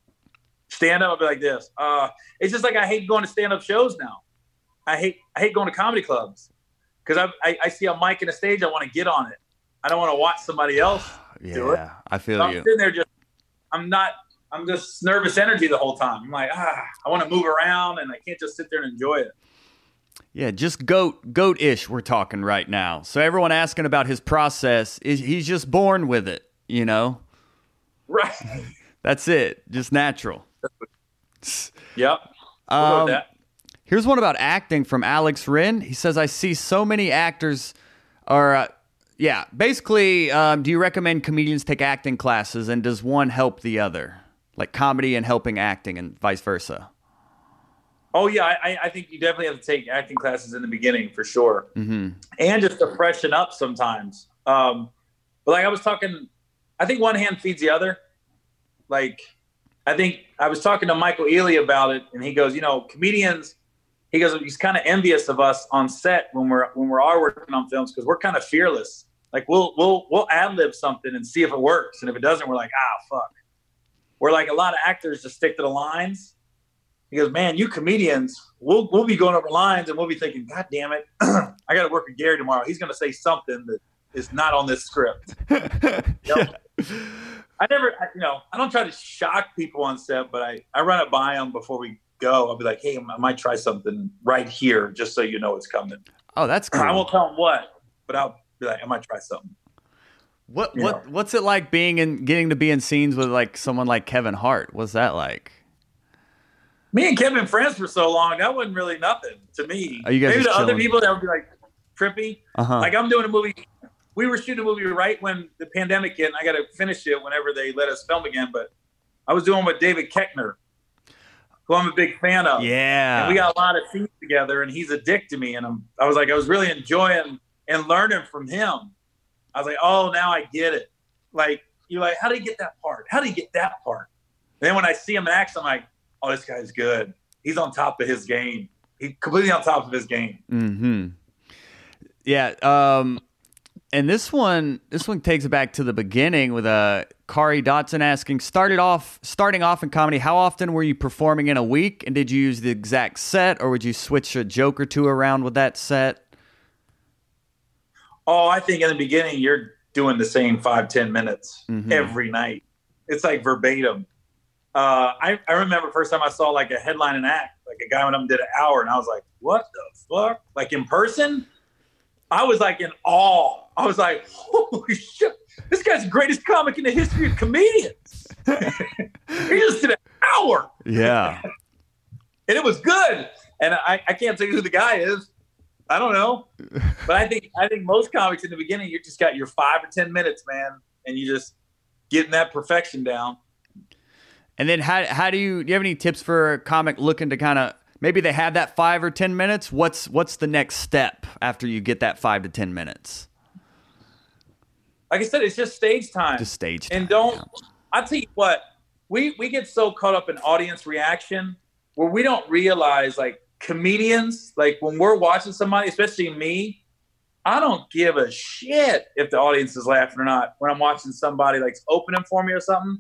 Stand up, I'll be like this. It's just like I hate going to stand-up shows now. I hate going to comedy clubs because I see a mic and a stage. I want to get on it. I don't want to watch somebody else do it. Yeah, I feel so you. I'm sitting there just. I'm just nervous energy the whole time. I'm like, I want to move around, and I can't just sit there and enjoy it. Yeah, just goat-ish we're talking right now. So everyone asking about his process, he's just born with it, you know? Right. That's it. Just natural. Yep. Here's one about acting from Alex Wren. He says, I see so many actors are... do you recommend comedians take acting classes, and does one help the other? Like comedy and helping acting and vice versa. Oh, yeah. I think you definitely have to take acting classes in the beginning for sure. Mm-hmm. And just to freshen up sometimes. But like I was talking, I think one hand feeds the other. Like, I think I was talking to Michael Ealy about it, and he goes, you know, comedians, he goes, he's kind of envious of us on set when we're working on films because we're kind of fearless. Like we'll ad-lib something and see if it works. And if it doesn't, we're like, fuck. We're like a lot of actors just stick to the lines. He goes, man, you comedians, we'll be going over lines and we'll be thinking, God damn it, I got to work with Gary tomorrow. He's going to say something that is not on this script. You know? Yeah. I don't try to shock people on set, but I run it by them before we go. I'll be like, hey, I might try something right here just so you know it's coming. Oh, that's cool. I won't tell them what, but I'll be like, I might try something. What's it like getting to be in scenes with like someone like Kevin Hart? What's that like? Me and Kevin friends for so long, that wasn't really nothing to me. Maybe to chilling? Other people, that would be like trippy. Uh-huh. Like I'm doing a movie. We were shooting a movie right when the pandemic hit, and I got to finish it whenever they let us film again. But I was doing with David Koechner, who I'm a big fan of. Yeah. And we got a lot of scenes together, and he's a dick to me. And I was like, I was really enjoying and learning from him. I was like, oh, now I get it. Like, you're like, how did he get that part? How did he get that part? And then when I see him in action, I'm like, oh, this guy's good. He's on top of his game. He's completely on top of his game. Mm-hmm. Yeah. And this one takes it back to the beginning with Kari Dotson asking, starting off in comedy, how often were you performing in a week? And did you use the exact set, or would you switch a joke or two around with that set? Oh, I think in the beginning, you're doing the same 5-10 minutes mm-hmm. every night. It's like verbatim. I remember the first time I saw like a headline and act, like a guy went up and did an hour, and I was like, what the fuck? Like in person, I was like in awe. I was like, holy shit, this guy's the greatest comic in the history of comedians. He just did an hour. Yeah. And it was good. And I can't tell you who the guy is. I don't know. But I think most comics in the beginning, you just got your 5 or 10 minutes, man, and you just getting that perfection down. And then how do you have any tips for a comic looking to kind of, maybe they have that 5 or 10 minutes? What's the next step after you get that 5 to 10 minutes? Like I said, it's just stage time. Just stage time. And don't, yeah. I'll tell you what, we get so caught up in audience reaction where we don't realize, like comedians, like when we're watching somebody, especially me, I don't give a shit if the audience is laughing or not when I'm watching somebody like opening for me or something.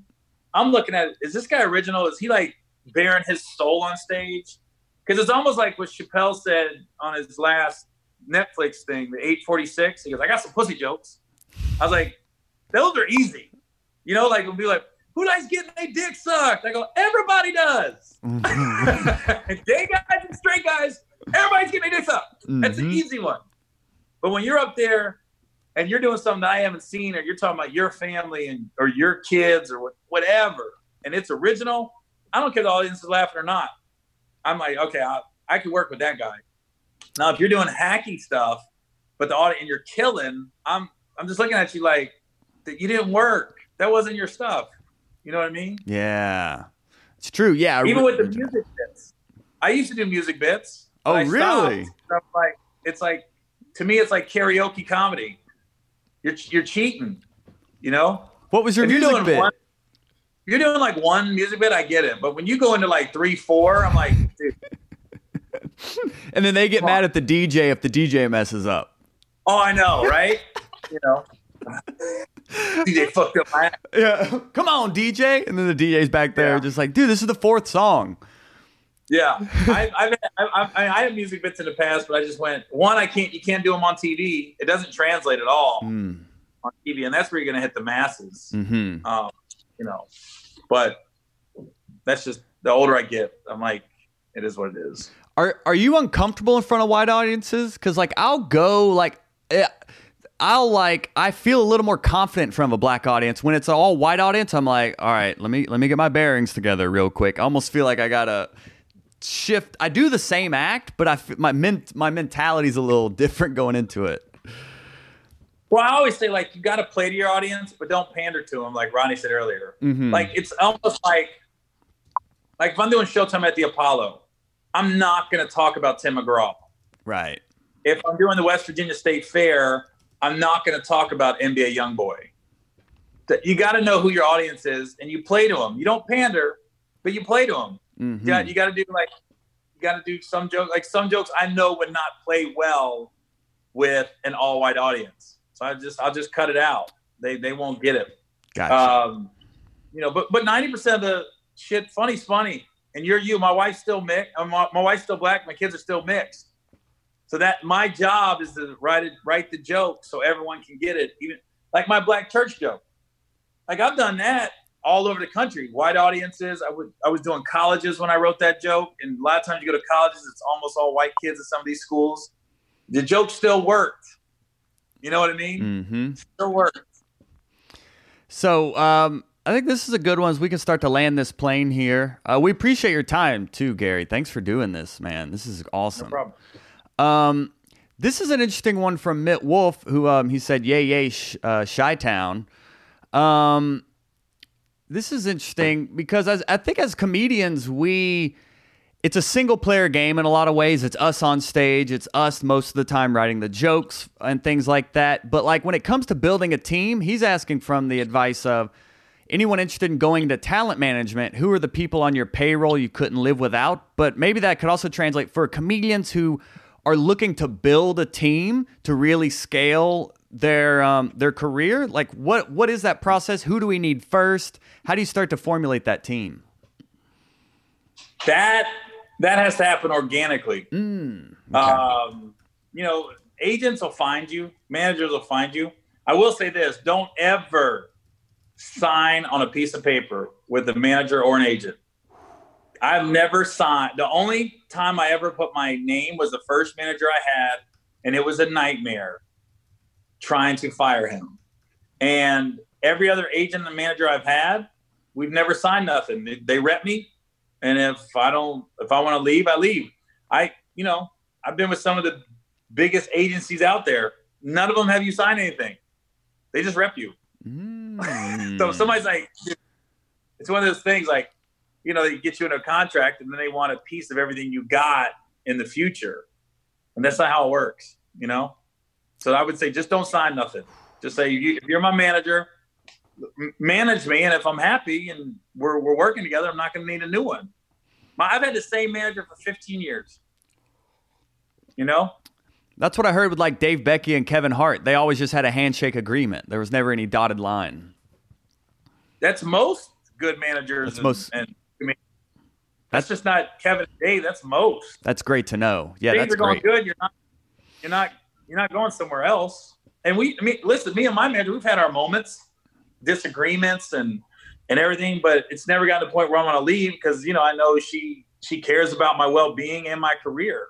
I'm looking at, is this guy original? Is he like bearing his soul on stage? Because it's almost like what Chappelle said on his last Netflix thing, the 846. He goes, I got some pussy jokes. I was like, those are easy. You know, like, we'll be like, who likes getting their dick sucked? I go, everybody does. Mm-hmm. Gay guys and straight guys, everybody's getting their dick sucked. Mm-hmm. That's an easy one. But when you're up there and you're doing something that I haven't seen, or you're talking about your family and or your kids or whatever, and it's original, I don't care if the audience is laughing or not. I'm like, okay, I can work with that guy. Now, if you're doing hacky stuff, but the audience and you're killing, I'm just looking at you like, you didn't work. That wasn't your stuff. You know what I mean? Yeah, it's true. Yeah. Even with the music bits, I used to do music bits. Oh, really? Stuff like to me, it's like karaoke comedy. You're cheating. You know? What was your music bit? You're doing like one music bit, I get it. But when you go into like 3, 4, I'm like, dude. And then they get mad at the DJ if the DJ messes up. Oh, I know, right? You know. DJ fucked up my ass. Yeah. Come on, DJ. And then the DJ's back there just like, dude, this is the 4th song. Yeah. I had music bits in the past, but I just went, you can't do them on TV. It doesn't translate at all on TV. And that's where you're going to hit the masses. Mm-hmm. You know, but that's just, the older I get, I'm like, it is what it is. Are you uncomfortable in front of wide audiences? Because like, I'll go like, I feel a little more confident in front of a black audience. When it's an all white audience, I'm like, all right, let me get my bearings together real quick. I almost feel like I gotta shift. I do the same act, but my mentality's a little different going into it. Well, I always say, like, you got to play to your audience, but don't pander to them, like Ronnie said earlier. Mm-hmm. Like, it's almost like if I'm doing Showtime at the Apollo, I'm not going to talk about Tim McGraw. Right. If I'm doing the West Virginia State Fair, I'm not going to talk about NBA YoungBoy. You got to know who your audience is, and you play to them. You don't pander, but you play to them. Mm-hmm. You got to do some jokes. Like, some jokes I know would not play well with an all-white audience. I'll just cut it out. They won't get it. Gotcha. You know, but 90% of the shit funny's funny. And you're you. My wife's still mixed. My wife's still black. My kids are still mixed. So that my job is to write the joke so everyone can get it. Even like my black church joke. Like, I've done that all over the country. White audiences. I was doing colleges when I wrote that joke. And a lot of times you go to colleges, it's almost all white kids at some of these schools. The joke still worked. You know what I mean? Mm-hmm. Still works. So I think this is a good one. We can start to land this plane here. We appreciate your time too, Gary. Thanks for doing this, man. This is awesome. No problem. This is an interesting one from Mitt Wolf, who he said, yay, Chi-Town. This is interesting because I think as comedians, it's a single-player game in a lot of ways. It's us on stage. It's us most of the time writing the jokes and things like that. But like when it comes to building a team, he's asking from the advice of anyone interested in going to talent management, who are the people on your payroll you couldn't live without? But maybe that could also translate for comedians who are looking to build a team to really scale their career. Like what is that process? Who do we need first? How do you start to formulate that team? That has to happen organically. Okay. You know, agents will find you. Managers will find you. I will say this. Don't ever sign on a piece of paper with a manager or an agent. I've never signed. The only time I ever put my name was the first manager I had, and it was a nightmare trying to fire him. And every other agent and manager I've had, we've never signed nothing. They rep me. And if I want to leave, I leave. I've been with some of the biggest agencies out there. None of them have you sign anything. They just rep you. Mm. So somebody's like, it's one of those things like, you know, they get you into a contract and then they want a piece of everything you got in the future. And that's not how it works, you know? So I would say, just don't sign nothing. Just say, if you're my manager, manage me, and if I'm happy and we're working together, I'm not going to need a new one. I've had the same manager for 15 years. You know? That's what I heard with like Dave Beckie and Kevin Hart. They always just had a handshake agreement. There was never any dotted line. That's most good managers. That's, and, that's just not Kevin and Dave. That's most. That's great to know. Yeah, that's great. Good. You're not going somewhere else. And listen, me and my manager, we've had our moments, disagreements, and everything, but it's never gotten to the point where I'm going to leave because, I know she cares about my well-being and my career.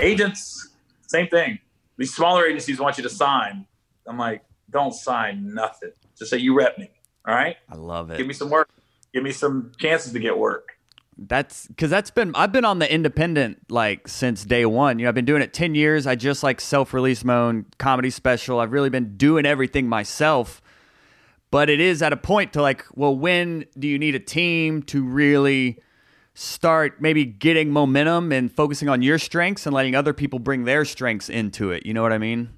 Agents, same thing. These smaller agencies want you to sign. I'm like, don't sign nothing. Just say you rep me. All right? I love it. Give me some work. Give me some chances to get work. That's because I've been on the independent since day one. I've been doing it 10 years. I just self-released my own comedy special. I've really been doing everything myself. But it is at a point to when do you need a team to really start maybe getting momentum and focusing on your strengths and letting other people bring their strengths into it. You know what I mean?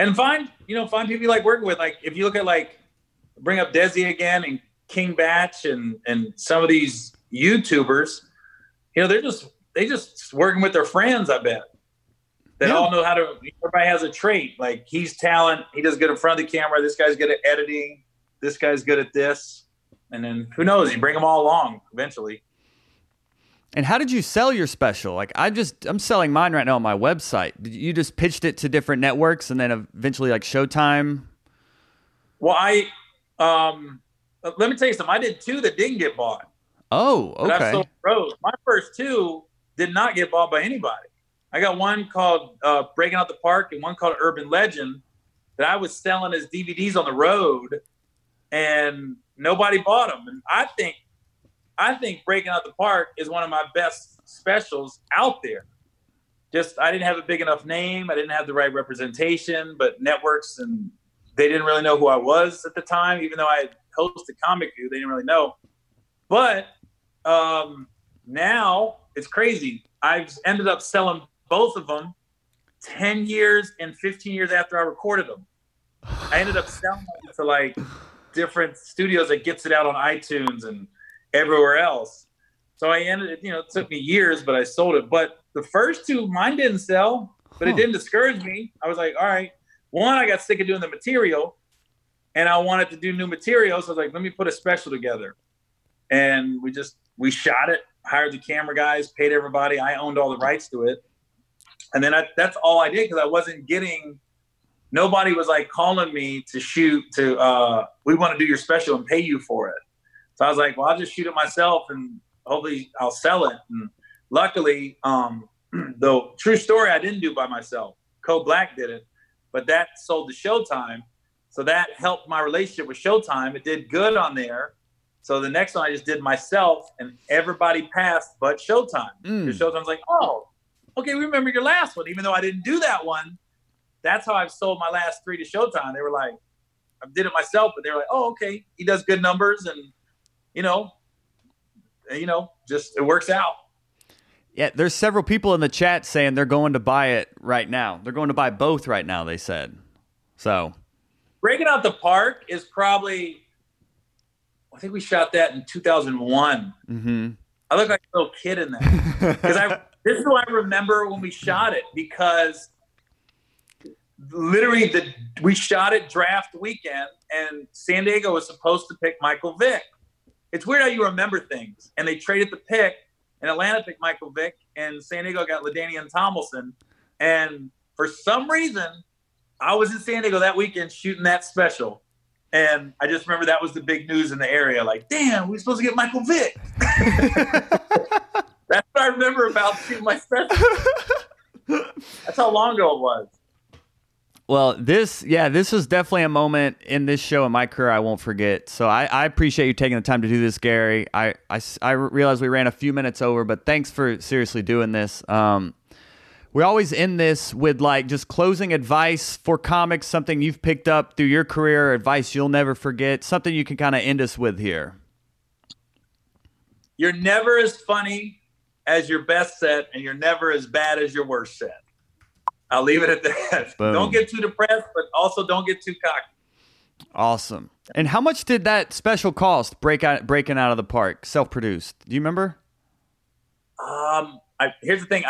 And find people you like working with. If you look at bring up Desi again and King Batch and some of these YouTubers, they're just working with their friends, I bet. They all know how to, everybody has a trait. He's talent. He does good in front of the camera. This guy's good at editing. This guy's good at this. And then who knows? You bring them all along eventually. And how did you sell your special? I'm selling mine right now on my website. You just pitched it to different networks and then eventually Showtime? Well, let me tell you something. I did two that didn't get bought. Oh, okay. But I sold rows. My first two did not get bought by anybody. I got one called Breaking Out the Park and one called Urban Legend that I was selling as DVDs on the road, and nobody bought them. And I think Breaking Out the Park is one of my best specials out there. Just I didn't have a big enough name. I didn't have the right representation, but networks, and they didn't really know who I was at the time, even though I had hosted Comic View. They didn't really know. But now it's crazy. I've ended up selling both of them 10 years and 15 years after I recorded them. I ended up selling them to different studios that gets it out on iTunes and everywhere else. So I ended it, it took me years, but I sold it. But the first two, mine didn't sell, but it didn't discourage me. I was like, all right. One, I got sick of doing the material and I wanted to do new material. So I was like, let me put a special together. And we shot it, hired the camera guys, paid everybody. I owned all the rights to it. And then that's all I did because I wasn't getting, nobody was calling me to shoot to, we want to do your special and pay you for it. So I was like, well, I'll just shoot it myself and hopefully I'll sell it. And luckily, the true story I didn't do by myself. Code Black did it, but that sold to Showtime. So that helped my relationship with Showtime. It did good on there. So the next one I just did myself, and everybody passed but Showtime. Because Showtime's like, oh, okay, we remember your last one. Even though I didn't do that one, that's how I've sold my last three to Showtime. They were like, I did it myself, but they were like, oh, okay, he does good numbers, and, just it works out. Yeah, there's several people in the chat saying they're going to buy it right now. They're going to buy both right now, they said. So Breaking Out the Park is probably... I think we shot that in 2001. Mm-hmm. I look like a little kid in that. Because this is what I remember when we shot it, because literally we shot it draft weekend, and San Diego was supposed to pick Michael Vick. It's weird how you remember things. And they traded the pick, and Atlanta picked Michael Vick, and San Diego got LaDainian Tomlinson. And for some reason, I was in San Diego that weekend shooting that special. And I just remember that was the big news in the area. Damn, we're supposed to get Michael Vick. That's what I remember about shooting my special. That's how long ago it was. Well, this was definitely a moment in this show in my career I won't forget. So I appreciate you taking the time to do this, Gary. I realize we ran a few minutes over, but thanks for seriously doing this. We always end this with just closing advice for comics, something you've picked up through your career, advice you'll never forget, something you can kind of end us with here. You're never as funny as your best set, and you're never as bad as your worst set. I'll leave it at that. Boom. Don't get too depressed, but also don't get too cocky. Awesome. And how much did that special cost, Breaking Out of the Park, self-produced? Do you remember? Here's the thing.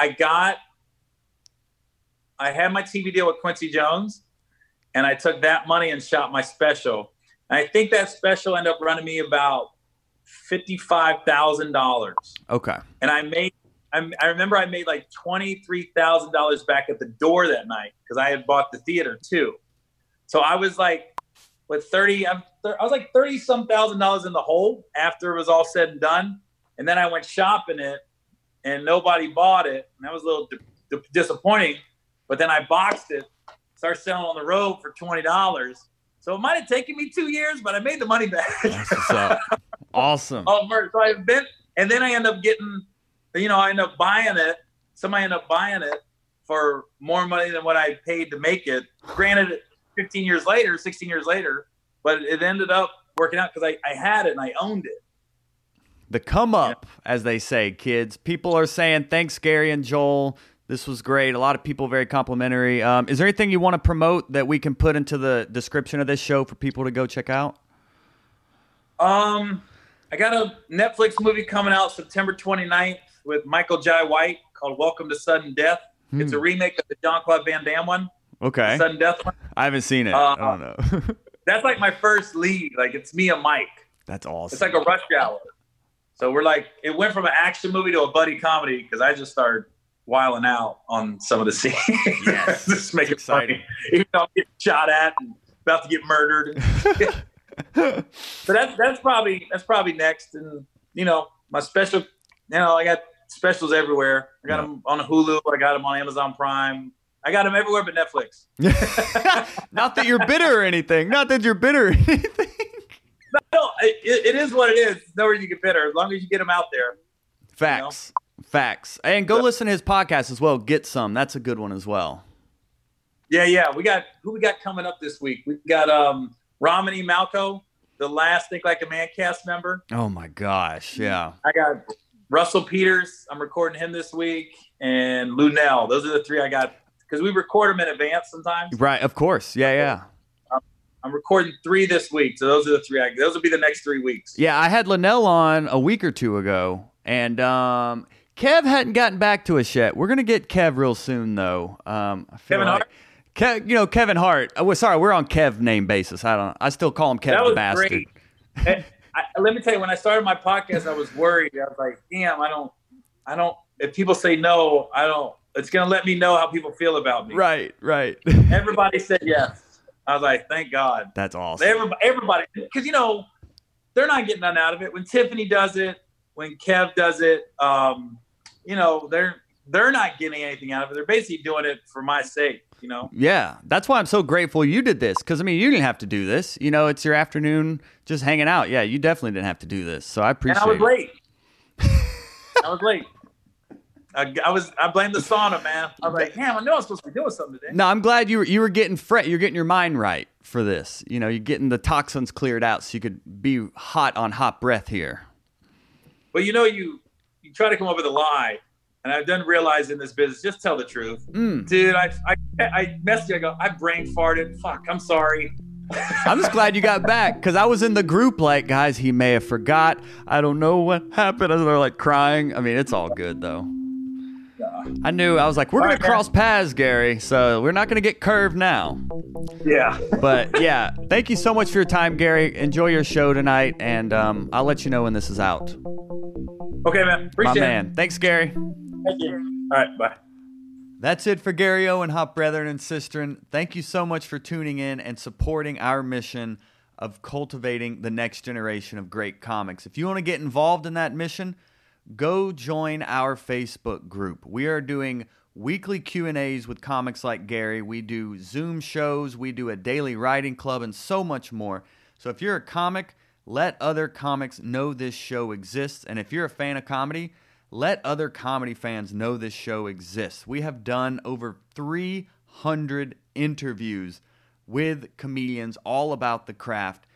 I had my TV deal with Quincy Jones, and I took that money and shot my special. And I think that special ended up running me about $55,000. Okay. And I remember I made like $23,000 back at the door that night because I had bought the theater too. So I was like, I was like $30,000 in the hole after it was all said and done. And then I went shopping it and nobody bought it. And that was a little disappointing. But then I boxed it, started selling on the road for $20. So it might have taken me 2 years, but I made the money back. That's what's up. Awesome. So and then I end up getting, I end up buying it. Somebody ended up buying it for more money than what I paid to make it. Granted, 16 years later, but it ended up working out because I had it and I owned it. The come up, as they say, kids. People are saying, thanks, Gary and Joel. This was great. A lot of people very complimentary. Is there anything you want to promote that we can put into the description of this show for people to go check out? I got a Netflix movie coming out September 29th with Michael Jai White called Welcome to Sudden Death. It's a remake of the Jean-Claude Van Damme one. Okay. Sudden Death one. I haven't seen it. I don't know. That's like my first lead. Like it's me and Mike. That's awesome. It's like a rush hour. So we're like, it went from an action movie to a buddy comedy because I just started wilding out on some of the scenes. Yes. Just make it exciting. Funny. Even though I'm getting shot at and about to get murdered. So that's probably next. And my special, I got specials everywhere. I got them on Hulu. I got them on Amazon Prime. I got them everywhere but Netflix. Not that you're bitter or anything. No, it is what it is. There's nowhere you get bitter as long as you get them out there. Facts. Facts. And go listen to his podcast as well. Get Some. That's a good one as well. Yeah. We got coming up this week. We've got Romney Malco, the last Think Like a Man cast member. Oh my gosh. Yeah. I got Russell Peters. I'm recording him this week, and Lunell. Those are the three I got because we record them in advance sometimes. Right. Of course. Yeah. I'm recording three this week. So those are the three. Those will be the next 3 weeks. Yeah. I had Lunell on a week or two ago, and Kev hadn't gotten back to us yet. We're going to get Kev real soon though. Kevin Hart? Kevin Hart. Oh, sorry, we're on Kev name basis. I still call him Kev the Bastard. Great. Let me tell you, when I started my podcast, I was worried. I was like, damn, I don't, if people say no, it's going to let me know how people feel about me. Right. Everybody said yes. I was like, thank God. That's awesome. Everybody, because, they're not getting none out of it. When Tiffany does it, when Kev does it, they're not getting anything out of it. They're basically doing it for my sake. Yeah, that's why I'm so grateful you did this, because you didn't have to do this. It's your afternoon just hanging out. Yeah, you definitely didn't have to do this, so I appreciate it. I was late. I blame the sauna, man. I was like, damn, I know I'm supposed to be doing something today. No, I'm glad you were getting you're getting your mind right for this. You're getting the toxins cleared out so you could be hot on hot breath here. Well, you try to come up with a lie. And I've done realize in this business, just tell the truth. Dude, I messaged you. I go, I brain farted. Fuck, I'm sorry. I'm just glad you got back, because I was in the group like, guys, he may have forgot. I don't know what happened. And they're like crying. I mean, it's all good, though. I knew. I was like, we're going to cross paths, Gary. So we're not going to get curved now. Yeah. But yeah, thank you so much for your time, Gary. Enjoy your show tonight. And I'll let you know when this is out. Okay, man. Appreciate it. My man. Thanks, Gary. Thank you. All right, bye. That's it for Gary Owen, Hot Brethren and Sistren. Thank you so much for tuning in and supporting our mission of cultivating the next generation of great comics. If you want to get involved in that mission, go join our Facebook group. We are doing weekly Q&As with comics like Gary. We do Zoom shows. We do a daily writing club and so much more. So if you're a comic, let other comics know this show exists. And if you're a fan of comedy, let other comedy fans know this show exists. We have done over 300 interviews with comedians all about the craft,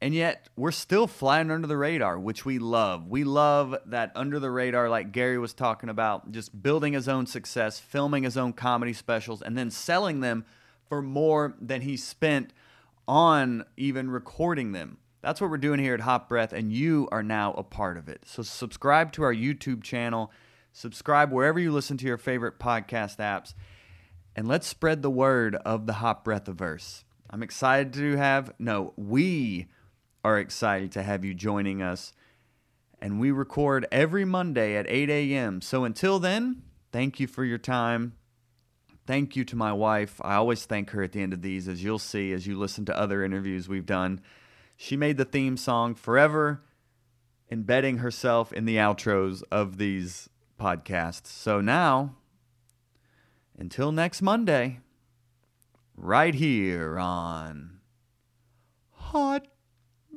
and yet we're still flying under the radar, which we love. We love that under the radar, like Gary was talking about, just building his own success, filming his own comedy specials, and then selling them for more than he spent on even recording them. That's what we're doing here at Hot Breath, and you are now a part of it. So subscribe to our YouTube channel, subscribe wherever you listen to your favorite podcast apps, and let's spread the word of the Hot Breathiverse. We are excited to have you joining us. And we record every Monday at 8 a.m. So until then, thank you for your time. Thank you to my wife. I always thank her at the end of these, as you'll see as you listen to other interviews we've done. She made the theme song forever, embedding herself in the outros of these podcasts. So now, until next Monday, right here on Hot